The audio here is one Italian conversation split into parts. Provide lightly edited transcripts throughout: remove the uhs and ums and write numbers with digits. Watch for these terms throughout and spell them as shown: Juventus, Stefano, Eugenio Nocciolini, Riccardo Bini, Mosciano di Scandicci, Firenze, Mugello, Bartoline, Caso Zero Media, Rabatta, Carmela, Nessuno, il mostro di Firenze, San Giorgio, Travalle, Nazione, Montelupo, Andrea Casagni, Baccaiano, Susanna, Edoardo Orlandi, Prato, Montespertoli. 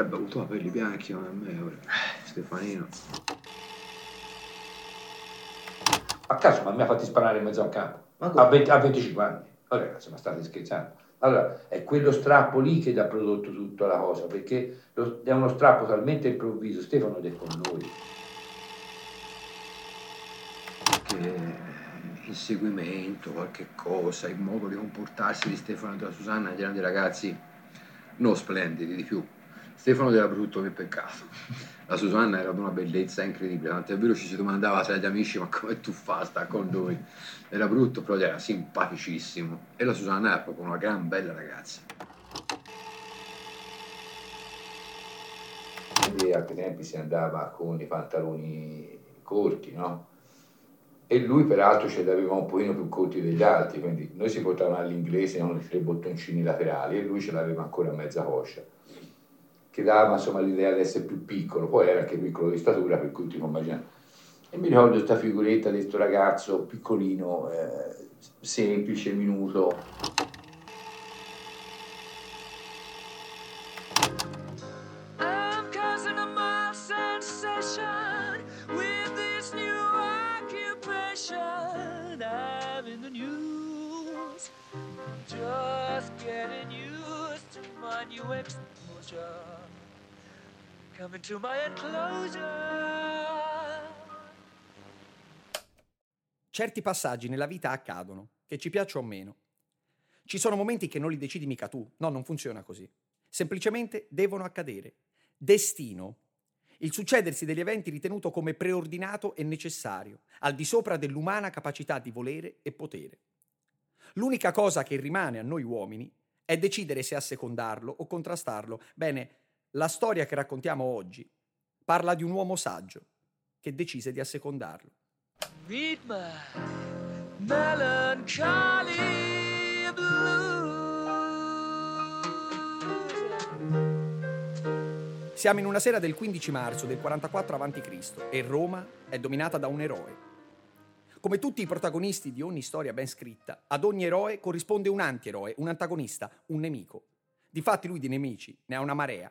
avrebbe avuto capelli bianchi come me, ora. Stefanino. A caso, ma mi ha fatti sparare in mezzo al campo. A 25 anni. Oh, ragazzi, ma state scherzando. Allora, è quello strappo lì che ha prodotto tutta la cosa, perché è uno strappo talmente improvviso. Stefano è con noi. Che inseguimento, qualche cosa, il modo di comportarsi di Stefano e della Susanna erano dei ragazzi non splendidi di più. Stefano era brutto che peccato. La Susanna era di una bellezza incredibile, tant'è vero ci si domandava tra gli amici ma come tu fai a stare con lui? Era brutto però era simpaticissimo e la Susanna era proprio una gran bella ragazza. Quindi a quei tempi si andava con i pantaloni corti, no? E lui peraltro ce l'aveva un pochino più corti degli altri, quindi noi si portavano all'inglese con i tre bottoncini laterali e lui ce l'aveva ancora a mezza coscia, che dava insomma l'idea di essere più piccolo, poi era anche piccolo di statura per cui ti puoi immaginare. E mi ricordo questa figuretta di questo ragazzo piccolino, semplice, minuto. Just getting used to my new exposure. Coming to my enclosure. Certi passaggi nella vita accadono, che ci piaccia o meno. Ci sono momenti che non li decidi mica tu. No, non funziona così. Semplicemente devono accadere. Destino. Il succedersi degli eventi ritenuto come preordinato e necessario, al di sopra dell'umana capacità di volere e potere. L'unica cosa che rimane a noi uomini è decidere se assecondarlo o contrastarlo. Bene, la storia che raccontiamo oggi parla di un uomo saggio che decise di assecondarlo. Read my melancholy blues. Siamo in una sera del 15 marzo del 44 a.C. e Roma è dominata da un eroe. Come tutti i protagonisti di ogni storia ben scritta, ad ogni eroe corrisponde un antieroe, un antagonista, un nemico. Difatti lui di nemici ne ha una marea,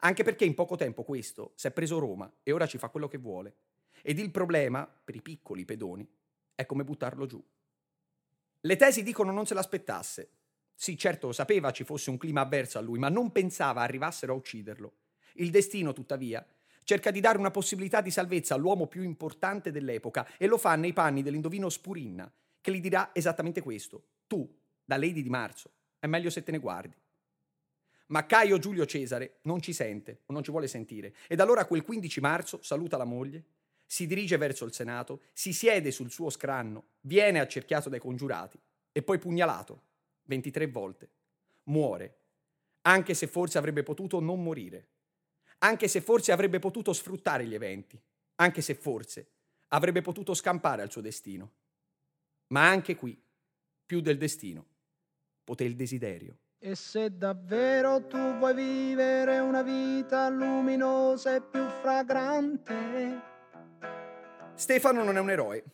anche perché in poco tempo questo si è preso Roma e ora ci fa quello che vuole. Ed il problema, per i piccoli pedoni, è come buttarlo giù. Le tesi dicono non se l'aspettasse. Sì, certo, sapeva ci fosse un clima avverso a lui, ma non pensava arrivassero a ucciderlo. Il destino, tuttavia, cerca di dare una possibilità di salvezza all'uomo più importante dell'epoca e lo fa nei panni dell'indovino Spurinna, che gli dirà esattamente questo. Tu, da Lady di Marzo, è meglio se te ne guardi. Ma Caio Giulio Cesare non ci sente o non ci vuole sentire ed allora quel 15 marzo saluta la moglie, si dirige verso il Senato, si siede sul suo scranno, viene accerchiato dai congiurati e poi pugnalato 23 volte. Muore, anche se forse avrebbe potuto non morire. Anche se forse avrebbe potuto sfruttare gli eventi, anche se forse avrebbe potuto scampare al suo destino. Ma anche qui, più del destino, poté il desiderio. E se davvero tu vuoi vivere una vita luminosa e più fragrante? Stefano non è un eroe,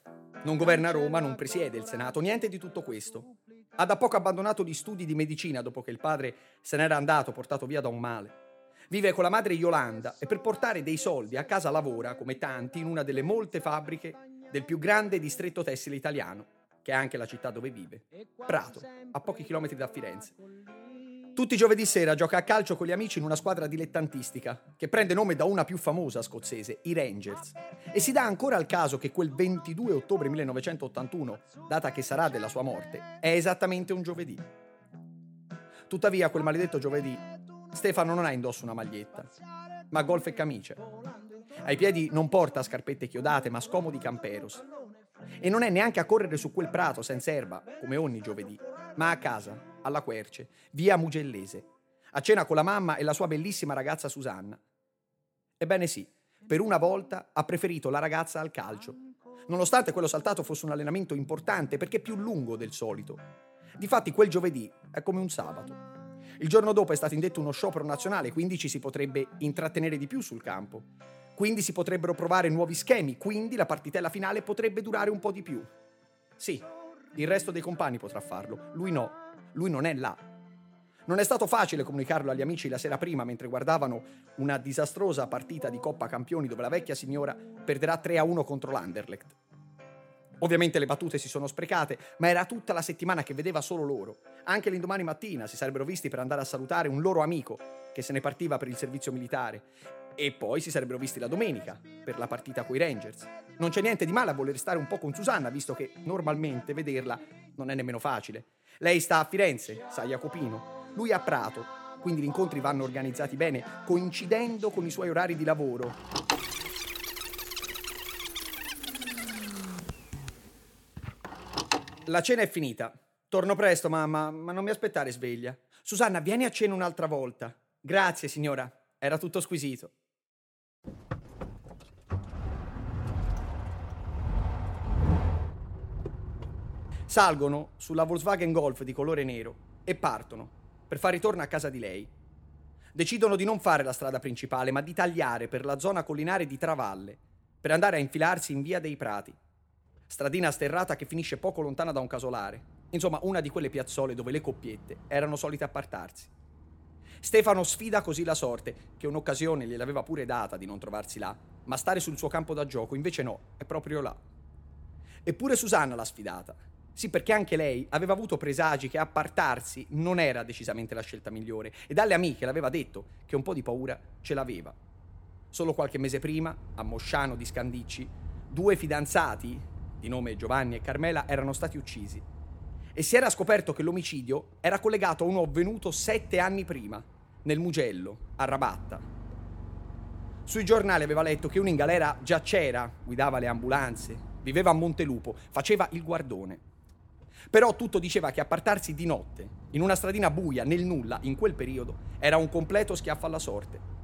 non governa Roma, non presiede il Senato, niente di tutto questo. Ha da poco abbandonato gli studi di medicina dopo che il padre se n'era andato, portato via da un male. Vive con la madre Yolanda e per portare dei soldi a casa lavora, come tanti, in una delle molte fabbriche del più grande distretto tessile italiano, che è anche la città dove vive, Prato, a pochi chilometri da Firenze. Tutti i giovedì sera gioca a calcio con gli amici in una squadra dilettantistica, che prende nome da una più famosa scozzese, i Rangers, e si dà ancora al caso che quel 22 ottobre 1981, data che sarà della sua morte, è esattamente un giovedì. Tuttavia, quel maledetto giovedì, Stefano non ha indosso una maglietta, ma golf e camicia. Ai piedi non porta scarpette chiodate, ma scomodi camperos. E non è neanche a correre su quel prato senza erba, come ogni giovedì, ma a casa, alla Querce, via Mugellese, a cena con la mamma e la sua bellissima ragazza Susanna. Ebbene sì, per una volta ha preferito la ragazza al calcio, nonostante quello saltato fosse un allenamento importante perché più lungo del solito. Difatti quel giovedì è come un sabato. Il giorno dopo è stato indetto uno sciopero nazionale, quindi ci si potrebbe intrattenere di più sul campo. Quindi si potrebbero provare nuovi schemi, quindi la partitella finale potrebbe durare un po' di più. Sì, il resto dei compagni potrà farlo, lui no, lui non è là. Non è stato facile comunicarlo agli amici la sera prima mentre guardavano una disastrosa partita di Coppa Campioni dove la vecchia signora perderà 3-1 contro l'Anderlecht. Ovviamente le battute si sono sprecate, ma era tutta la settimana che vedeva solo loro. Anche l'indomani mattina si sarebbero visti per andare a salutare un loro amico che se ne partiva per il servizio militare e poi si sarebbero visti la domenica per la partita coi Rangers. Non c'è niente di male a voler stare un po' con Susanna, visto che normalmente vederla non è nemmeno facile. Lei sta a Firenze, sa Jacopino, lui a Prato, quindi gli incontri vanno organizzati bene, coincidendo con i suoi orari di lavoro. La cena è finita. Torno presto, mamma, ma non mi aspettare sveglia. Susanna, vieni a cena un'altra volta. Grazie, signora. Era tutto squisito. Salgono sulla Volkswagen Golf di colore nero e partono per far ritorno a casa di lei. Decidono di non fare la strada principale, ma di tagliare per la zona collinare di Travalle per andare a infilarsi in Via dei Prati. Stradina sterrata che finisce poco lontana da un casolare. Insomma, una di quelle piazzole dove le coppiette erano solite appartarsi. Stefano sfida così la sorte, che un'occasione gliel'aveva pure data di non trovarsi là, ma stare sul suo campo da gioco, invece no, è proprio là. Eppure Susanna l'ha sfidata. Sì, perché anche lei aveva avuto presagi che appartarsi non era decisamente la scelta migliore e dalle amiche l'aveva detto che un po' di paura ce l'aveva. Solo qualche mese prima, a Mosciano di Scandicci, 2 fidanzati di nome Giovanni e Carmela, erano stati uccisi e si era scoperto che l'omicidio era collegato a uno avvenuto 7 anni prima, nel Mugello, a Rabatta. Sui giornali aveva letto che uno in galera già c'era, guidava le ambulanze, viveva a Montelupo, faceva il guardone. Però tutto diceva che appartarsi di notte, in una stradina buia, nel nulla, in quel periodo, era un completo schiaffo alla sorte.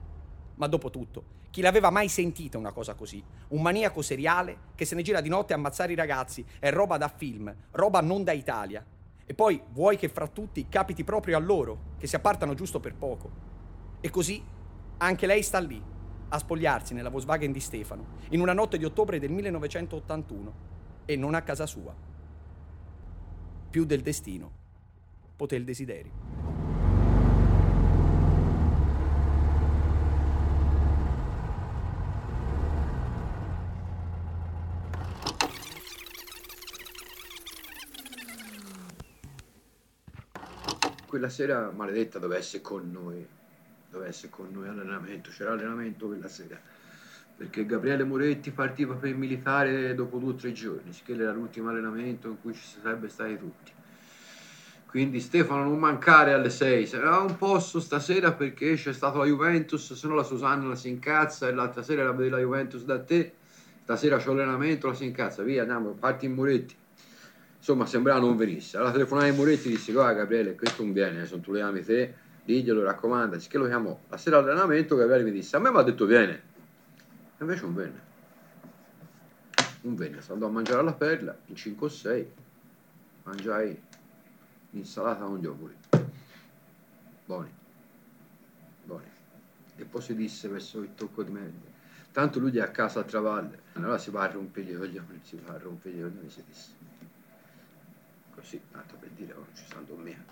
Ma dopo tutto, chi l'aveva mai sentita una cosa così? Un maniaco seriale che se ne gira di notte a ammazzare i ragazzi è roba da film, roba non da Italia. E poi vuoi che fra tutti capiti proprio a loro, che si appartano giusto per poco. E così anche lei sta lì, a spogliarsi nella Volkswagen di Stefano, in una notte di ottobre del 1981, e non a casa sua. Più del destino poté il desiderio. Quella sera maledetta doveva essere con noi all'allenamento, c'era allenamento quella sera, perché Gabriele Moretti partiva per il militare dopo 2 o 3 giorni, che era l'ultimo allenamento in cui ci sarebbe stati tutti. Quindi Stefano non mancare alle 6, sarà un posto stasera perché c'è stata la Juventus, se no la Susanna la si incazza e l'altra sera la vede la Juventus da te, stasera c'ho allenamento, la si incazza, via andiamo, parti in Moretti. Insomma, sembrava non venisse. Allora telefonai a Moretti e dissi: guarda Gabriele, questo non viene, se tu le ami te, diglielo, raccomanda. Che lo chiamò. La sera all'allenamento Gabriele mi disse: a me mi ha detto viene. E invece non venne. Andò a mangiare alla Perla, in 5 o 6. Mangiai insalata con gli ovuli. Buoni. E poi si disse verso il tocco di merda. Tanto lui è a casa a Travalle. Allora si va a rompere gli oglioni, si disse. Sì, tanto per dire, non ci stanno con me.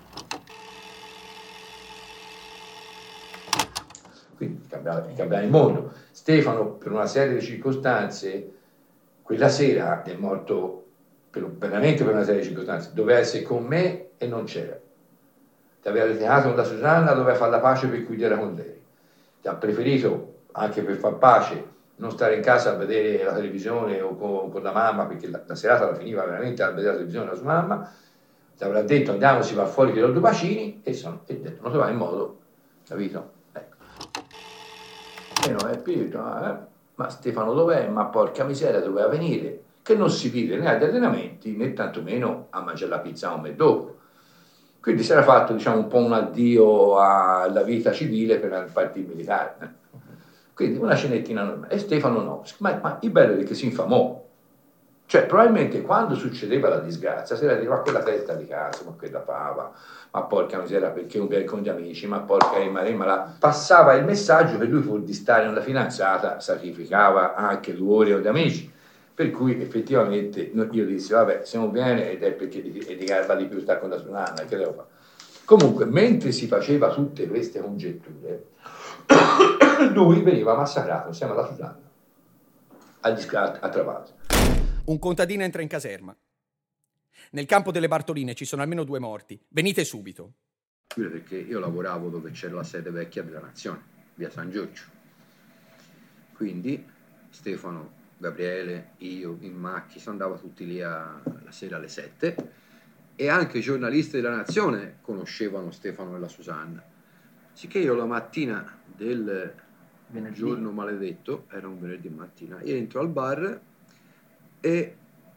Quindi cambiava il mondo. Stefano, per una serie di circostanze, quella sera è morto veramente per una serie di circostanze. Doveva essere con me e non c'era. Ti aveva ritirato da Susanna, doveva fare la pace per cui era con lei. Ti ha preferito, anche per far pace, non stare in casa a vedere la televisione o con la mamma, perché la serata la finiva veramente a vedere la televisione con la sua mamma. Ti avrà detto: andiamo, si va fuori che do 2 bacini e non si va in modo, capito? Ecco. E non è più, ma Stefano dov'è? Ma porca miseria, doveva venire, che non si vive né agli allenamenti né tantomeno a mangiare la pizza un mese dopo. Quindi si era fatto, diciamo, un po' un addio alla vita civile per il partito militare. Quindi una cenettina normale. E Stefano no. Ma il bello è che si infamò. Cioè, probabilmente quando succedeva la disgrazia, si era detto: ma quella testa di cazzo, ma quella pava, ma porca miseria, perché un bel con gli amici, ma porca rimarella. Passava il messaggio che lui, pur di stare nella fidanzata, sacrificava anche 2 ore o gli amici. Per cui effettivamente io dissi: vabbè, se non viene ed è perché è di carta di più sta con la Susanna, che devo fare? Comunque, mentre si faceva tutte queste congetture, lui veniva massacrato insieme alla Susanna a Travalle. Un contadino entra in caserma. Nel campo delle Bartoline ci sono almeno 2 morti. Venite subito. Perché io lavoravo dove c'era la sede vecchia della Nazione, via San Giorgio. Quindi Stefano, Gabriele, io, in macchina, si andava tutti lì la sera alle 7, e anche i giornalisti della Nazione conoscevano Stefano e la Susanna. Sicché io la mattina del venerdì, giorno maledetto, era un venerdì mattina, io entro al bar e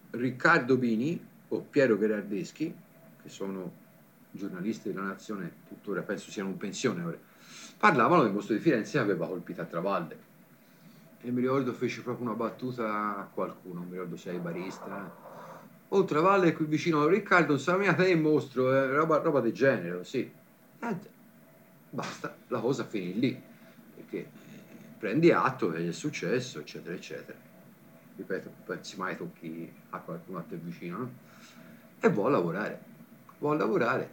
Riccardo Bini o Piero Gherardeschi, che sono giornalisti della Nazione tuttora, penso siano in pensione ora, parlavano del mostro di Firenze e aveva colpito a Travalle. E mi ricordo fece proprio una battuta a qualcuno, non mi ricordo se è barista. O Travalle qui vicino, Riccardo, insomma, te il mostro, roba del genere, sì. Basta, la cosa finì lì, perché prendi atto che è successo, eccetera, eccetera. Ripeto, pensi mai tocchi a qualcuno a te vicino, no? E vuol lavorare.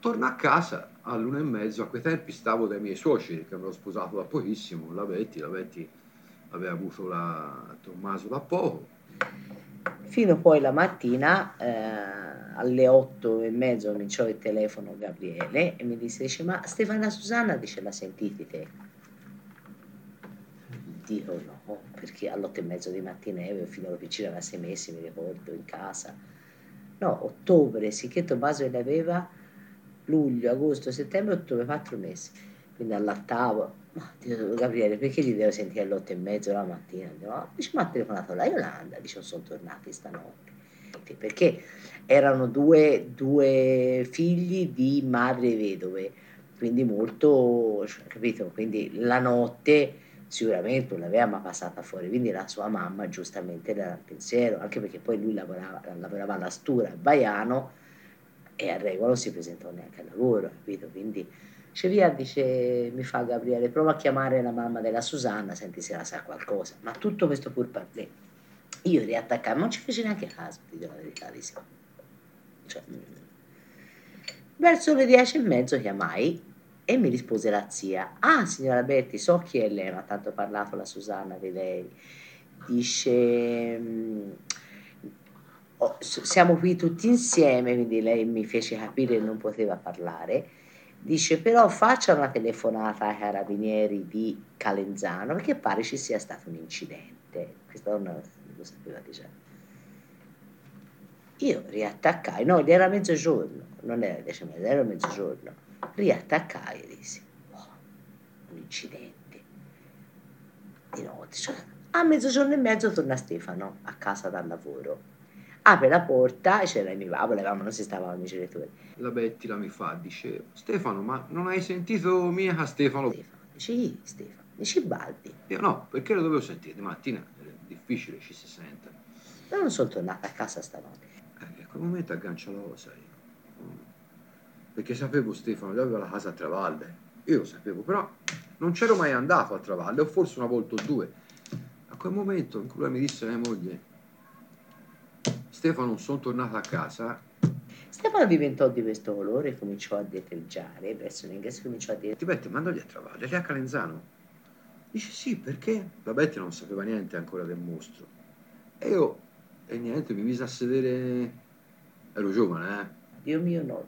Torna a casa all'1:30, a quei tempi stavo dai miei suoceri, che avevo sposato da pochissimo, la Betty aveva avuto la Tommaso da poco. Fino poi la mattina, alle 8:30 cominciò il telefono Gabriele e mi disse, ma Stefana Susanna, dice, la sentite te? Dico no, perché all'8:30 di mattina ero fino alla piccina da 6 mesi, mi ricordo, in casa. No, ottobre, sicché Tommaso ne aveva luglio, agosto, settembre, ottobre, 4 mesi. Quindi allattavo. Ma dico, Gabriele, perché li devo sentire alle 8:30 la mattina? Dice, ma ha telefonato la Yolanda, dice, sono tornati stanotte. Perché erano due figli di madri vedove, quindi molto, capito? Quindi la notte sicuramente non l'aveva passata fuori, quindi la sua mamma giustamente era al pensiero, anche perché poi lui lavorava alla Stura, a Baccaiano, e a Regola non si presentò neanche al lavoro, capito? Quindi c'è via, dice, mi fa Gabriele, prova a chiamare la mamma della Susanna, senti se la sa qualcosa, ma tutto questo pur parlé. Io riattaccavo, non ci feci neanche caso, ti dico la verità, cioè, verso le 10:30 chiamai e mi rispose la zia. Ah, signora Berti, so chi è lei, ma tanto ho parlato la Susanna di lei. Dice, siamo qui tutti insieme, quindi lei mi fece capire che non poteva parlare. Dice, però faccia una telefonata ai carabinieri di Calenzano, perché pare ci sia stato un incidente. Questa donna lo sapeva già. Io riattaccai, no, era mezzogiorno, non era 10:30, era mezzogiorno. Riattaccai e dissi, oh, un incidente. Di notte, cioè, a 12:30 torna Stefano a casa dal lavoro. Apre la porta e c'era mio babbo, le mamme non si stavano, i miei genitori. La Betty la mi fa, dice, Stefano, ma non hai sentito mica Stefano? Stefano, dice Baldi. Io no, perché lo dovevo sentire, di mattina è difficile ci si senta. Io non sono tornata a casa stanotte. A quel momento aggancia la cosa, perché sapevo Stefano, aveva la casa a Travalle, io lo sapevo, però non c'ero mai andato a Travalle, o forse una volta o 2. A quel momento in cui lui mi disse mia moglie, Stefano, non sono tornato a casa. Stefano diventò di questo colore e cominciò a detergiare verso l'ingresso, cominciò a dire, ti Betty, mandagli a Travalle, lì a Calenzano. Dice sì, perché? La Betty non sapeva niente ancora del mostro. E io, niente, mi mise a sedere, ero giovane, Dio mio no.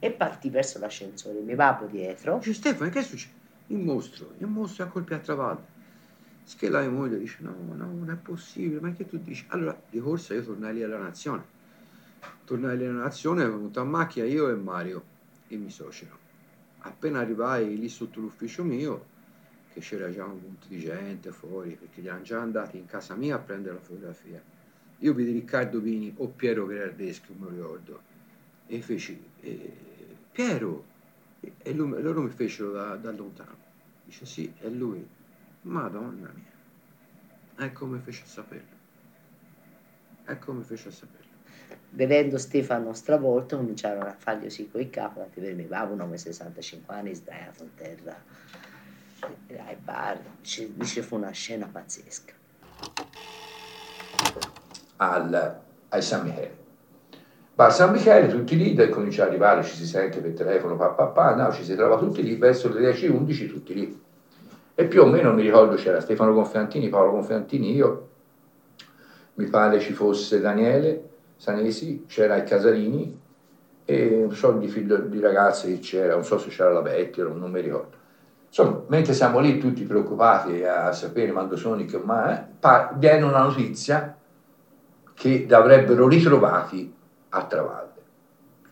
E partì verso l'ascensore, mi babbo dietro. Dice, Stefano, che succede? Il mostro ha colpito a Travalle. Che la mia moglie dice, no, non è possibile, ma che tu dici? Allora, di corsa io tornai lì alla Nazione, ero venuto a macchina io e Mario, il mio socio. Appena arrivai lì sotto l'ufficio mio, che c'era già un punto di gente fuori, perché gli erano già andati in casa mia a prendere la fotografia. Io vidi Riccardo Bini o Piero Gherardeschi, non mi ricordo, e feci, Piero! E lui, loro mi fecero da lontano. Dice, sì, è lui. Madonna mia, ecco come fece a saperlo. Vedendo Stefano stravolto, cominciarono a fargli così coi capo, anche per me babbo, un uomo di 65 anni, sdraiato in terra, ai bar, dice fu una scena pazzesca. Ai San Michele, Passa un bicchiere, tutti lì, dai, comincia a arrivare, ci si sente per telefono, no, ci si trova tutti lì, verso le 10-11 tutti lì. E più o meno mi ricordo c'era Stefano Confiantini, Paolo Confiantini, io, mi pare ci fosse Daniele Sanesi, c'era il Casarini e un sacco di ragazzi che c'era, non so se c'era la Betti, non mi ricordo. Insomma, mentre siamo lì tutti preoccupati a sapere quando sono, che viene una notizia che avrebbero ritrovati a Travalle.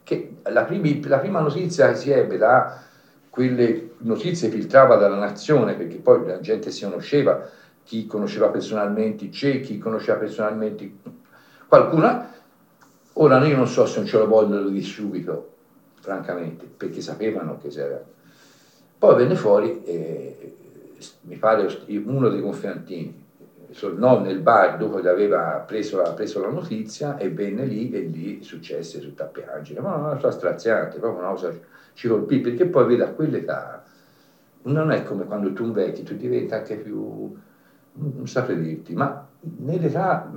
Che la prima notizia che si ebbe da quelle notizie filtrava dalla Nazione, perché poi la gente si conosceva, chi conosceva personalmente chi conosceva personalmente qualcuna. Ora io non so se non ce lo vogliono di subito, francamente, perché sapevano che c'era. Poi venne fuori, mi pare uno dei Confiantini, no, nel bar dopo che aveva preso la notizia, e venne lì, e lì successe tutta a piangere, ma una cosa straziante, proprio una cosa ci colpì, perché poi vedi a quell'età non è come quando tu invecchi, tu diventi anche più, non saprei dirti, ma nell'età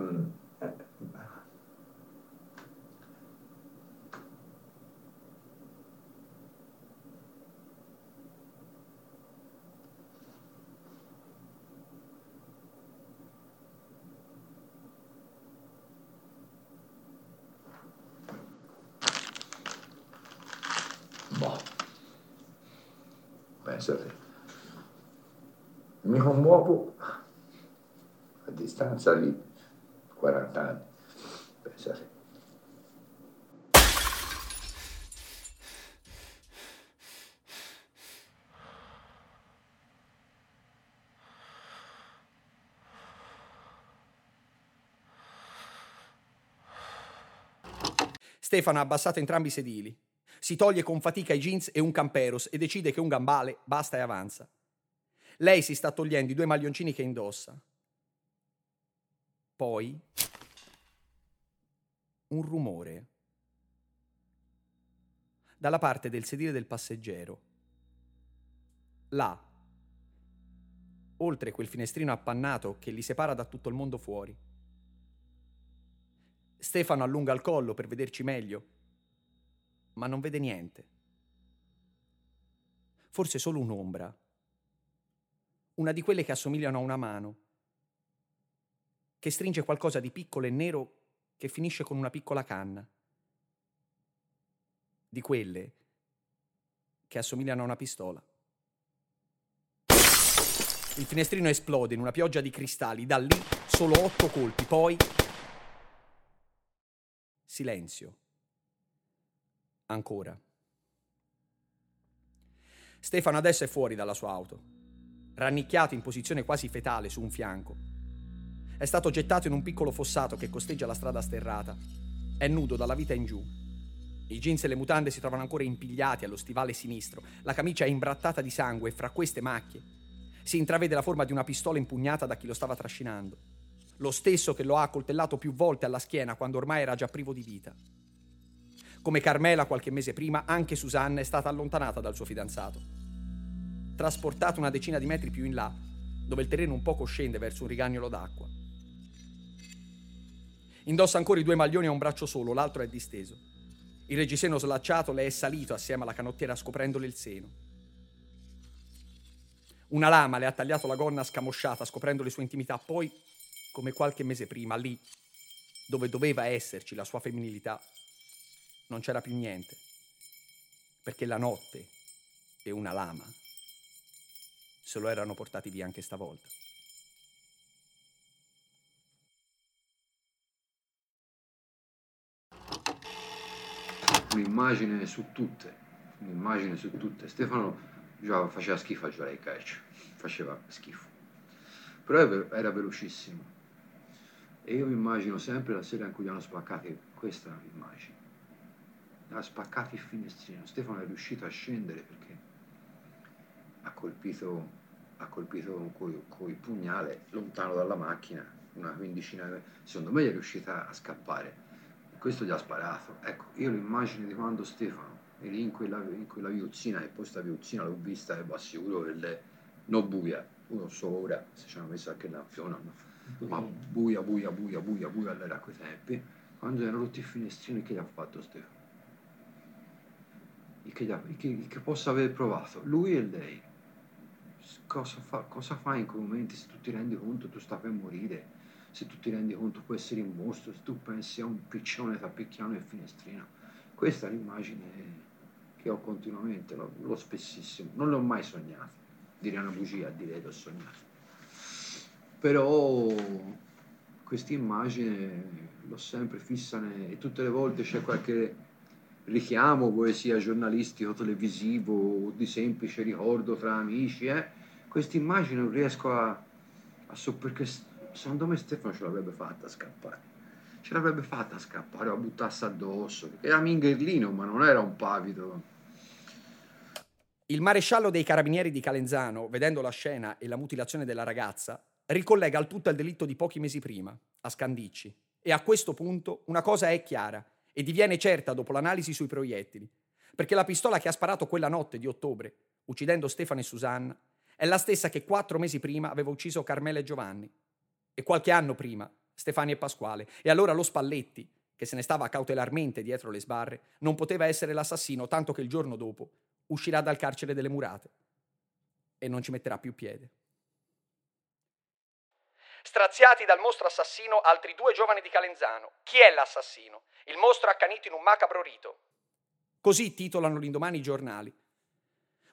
mi commuovo a distanza di 40 anni. Pensate. Stefano ha abbassato entrambi i sedili. Si toglie con fatica i jeans e un camperos e decide che un gambale basta e avanza. Lei si sta togliendo i due maglioncini che indossa. Poi un rumore. Dalla parte del sedile del passeggero. Là, oltre quel finestrino appannato che li separa da tutto il mondo fuori. Stefano allunga il collo per vederci meglio, ma non vede niente. Forse solo un'ombra. Una di quelle che assomigliano a una mano, che stringe qualcosa di piccolo e nero che finisce con una piccola canna. Di quelle che assomigliano a una pistola. Il finestrino esplode in una pioggia di cristalli. Da lì solo 8 colpi, poi silenzio. Ancora. Stefano adesso è fuori dalla sua auto, rannicchiato in posizione quasi fetale su un fianco. È stato gettato in un piccolo fossato che costeggia la strada sterrata. È nudo dalla vita in giù. I jeans e le mutande si trovano ancora impigliati allo stivale sinistro. La camicia è imbrattata di sangue e fra queste macchie si intravede la forma di una pistola impugnata da chi lo stava trascinando. Lo stesso che lo ha accoltellato più volte alla schiena quando ormai era già privo di vita. Come Carmela qualche mese prima, anche Susanna è stata allontanata dal suo fidanzato. Trasportata una decina di metri più in là, dove il terreno un poco scende verso un rigagnolo d'acqua. Indossa ancora i due maglioni a un braccio solo, l'altro è disteso. Il reggiseno slacciato le è salito assieme alla canottiera scoprendole il seno. Una lama le ha tagliato la gonna scamosciata scoprendo le sue intimità, poi, come qualche mese prima, lì, dove doveva esserci la sua femminilità, non c'era più niente, perché la notte e una lama se lo erano portati via anche stavolta. Un'immagine su tutte. Stefano già faceva schifo a giocare al calcio, faceva schifo, però era velocissimo. E io mi immagino sempre la sera in cui gli hanno spaccati questa immagine. Ha spaccato il finestrino. Stefano è riuscito a scendere perché ha colpito con il pugnale lontano dalla macchina, una quindicina, secondo me gli è riuscita a scappare. Questo gli ha sparato. Ecco, io l'immagine di quando Stefano è lì in quella viuzzina, e poi sta viuzzina l'ho vista e vi assicuro che lei non buia, non so ora se ci hanno messo anche l'anfiona, ma buia all'era a quei tempi. Quando erano rotti i finestrini, che gli ha fatto Stefano? Che possa aver provato lui e lei? Cosa fa in quei momenti? Se tu ti rendi conto tu stai per morire, se tu ti rendi conto puoi essere un mostro, se tu pensi a un piccione tra picchiano e finestrino. Questa è l'immagine che ho continuamente, l'ho spessissimo, non l'ho mai sognato, direi una bugia, direi l'ho sognato, però questa immagine l'ho sempre fissa e tutte le volte c'è qualche richiamo, poi sia giornalistico, televisivo o di semplice ricordo tra amici, questa immagine non riesco a perché secondo me Stefano ce l'avrebbe fatta scappare, la buttasse addosso, era mingherlino ma non era un pavido. Il maresciallo dei carabinieri di Calenzano, vedendo la scena e la mutilazione della ragazza, ricollega al tutto il delitto di pochi mesi prima, a Scandicci, e a questo punto una cosa è chiara e diviene certa dopo l'analisi sui proiettili, perché la pistola che ha sparato quella notte di ottobre, uccidendo Stefano e Susanna, è la stessa che 4 mesi prima aveva ucciso Carmela e Giovanni, e qualche anno prima Stefani e Pasquale, e allora lo Spalletti, che se ne stava cautelarmente dietro le sbarre, non poteva essere l'assassino, tanto che il giorno dopo uscirà dal carcere delle Murate e non ci metterà più piede. Straziati dal mostro assassino altri 2 giovani di Calenzano. Chi è l'assassino? Il mostro accanito in un macabro rito. Così titolano l'indomani i giornali.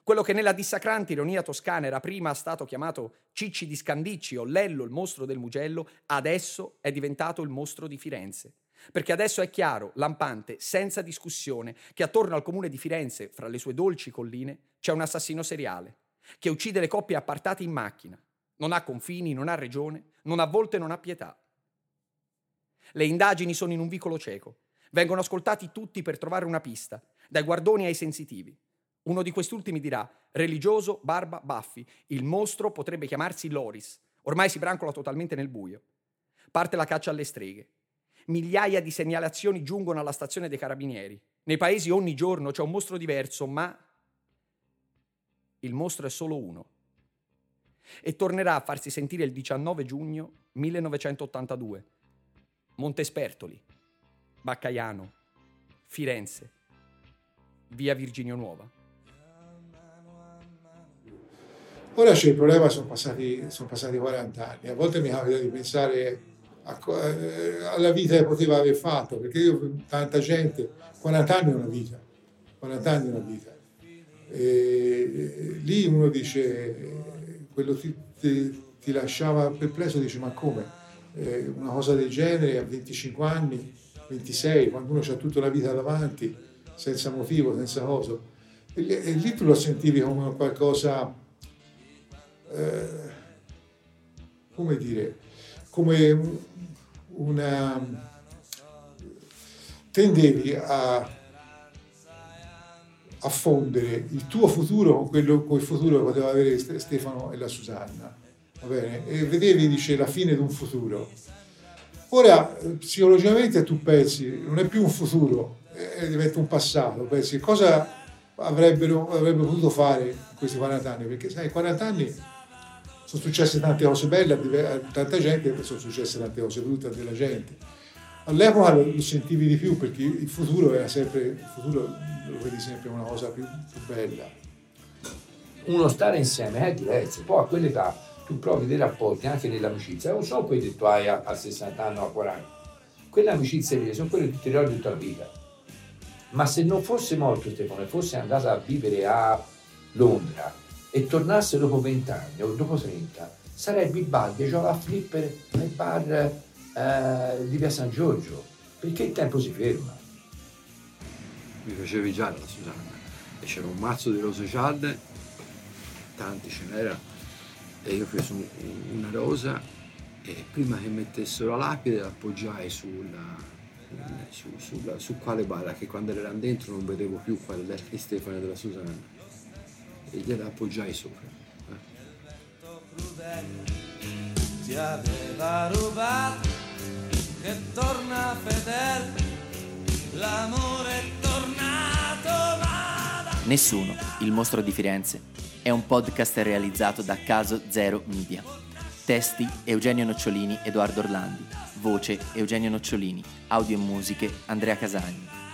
Quello che nella dissacrante ironia toscana era prima stato chiamato Cicci di Scandicci o Lello il mostro del Mugello, adesso è diventato il mostro di Firenze. Perché adesso è chiaro, lampante, senza discussione, che attorno al comune di Firenze, fra le sue dolci colline, c'è un assassino seriale, che uccide le coppie appartate in macchina. Non ha confini, non ha regione, non ha volto e non ha pietà. Le indagini sono in un vicolo cieco. Vengono ascoltati tutti per trovare una pista, dai guardoni ai sensitivi. Uno di quest'ultimi dirà, religioso, barba, baffi, il mostro potrebbe chiamarsi Loris. Ormai si brancola totalmente nel buio. Parte la caccia alle streghe. Migliaia di segnalazioni giungono alla stazione dei carabinieri. Nei paesi ogni giorno c'è un mostro diverso, ma il mostro è solo uno. E tornerà a farsi sentire il 19 giugno 1982. Montespertoli, Baccaiano, Firenze, Via Virginio Nuova. Ora c'è il problema, sono passati 40 anni. A volte mi capita di pensare alla vita che poteva aver fatto, perché io, tanta gente, 40 anni è una vita, 40 anni è una vita. E lì uno dice... Quello ti lasciava perplesso, dici ma come? Una cosa del genere a 25 anni, 26, quando uno c'ha tutta la vita davanti, senza motivo, senza cosa. E lì tu lo sentivi come qualcosa, come dire, come una... tendevi a fondere il tuo futuro con quello, col futuro che poteva avere Stefano e la Susanna, va bene? E vedevi, dice, la fine di un futuro. Ora, psicologicamente tu pensi, non è più un futuro, diventa un passato, pensi cosa avrebbero potuto fare in questi 40 anni, perché sai, in 40 anni sono successe tante cose belle a tanta gente, sono successe tante cose brutte della gente. All'epoca lo sentivi di più perché il futuro era sempre, il futuro lo vedi sempre una cosa più bella. Uno stare insieme è diverso, poi a quell'età tu provi dei rapporti anche nell'amicizia, non sono quelli che tu hai a 60 anni o a 40, quelle amicizie lì sono quelle che tu ti ricordi tutta la vita. Ma se non fosse morto Stefano e fosse andato a vivere a Londra e tornasse dopo 20 anni o dopo 30, sarebbe il bar che giocava a flipper nel bar di via San Giorgio, perché il tempo si ferma. Mi facevi giallo la Susanna e c'era un mazzo di rose gialle, tanti ce n'era, e io ho preso una rosa e prima che mettessero la lapide la appoggiai su quale bara, che quando erano dentro non vedevo più quale era di Stefano e della Susanna, e gliela appoggiai sopra. Ti aveva rubato che torna fedele, l'amore è tornato. Nessuno, il mostro di Firenze, è un podcast realizzato da Caso Zero Media. Testi Eugenio Nocciolini, Edoardo Orlandi. Voce Eugenio Nocciolini, audio e musiche Andrea Casagni.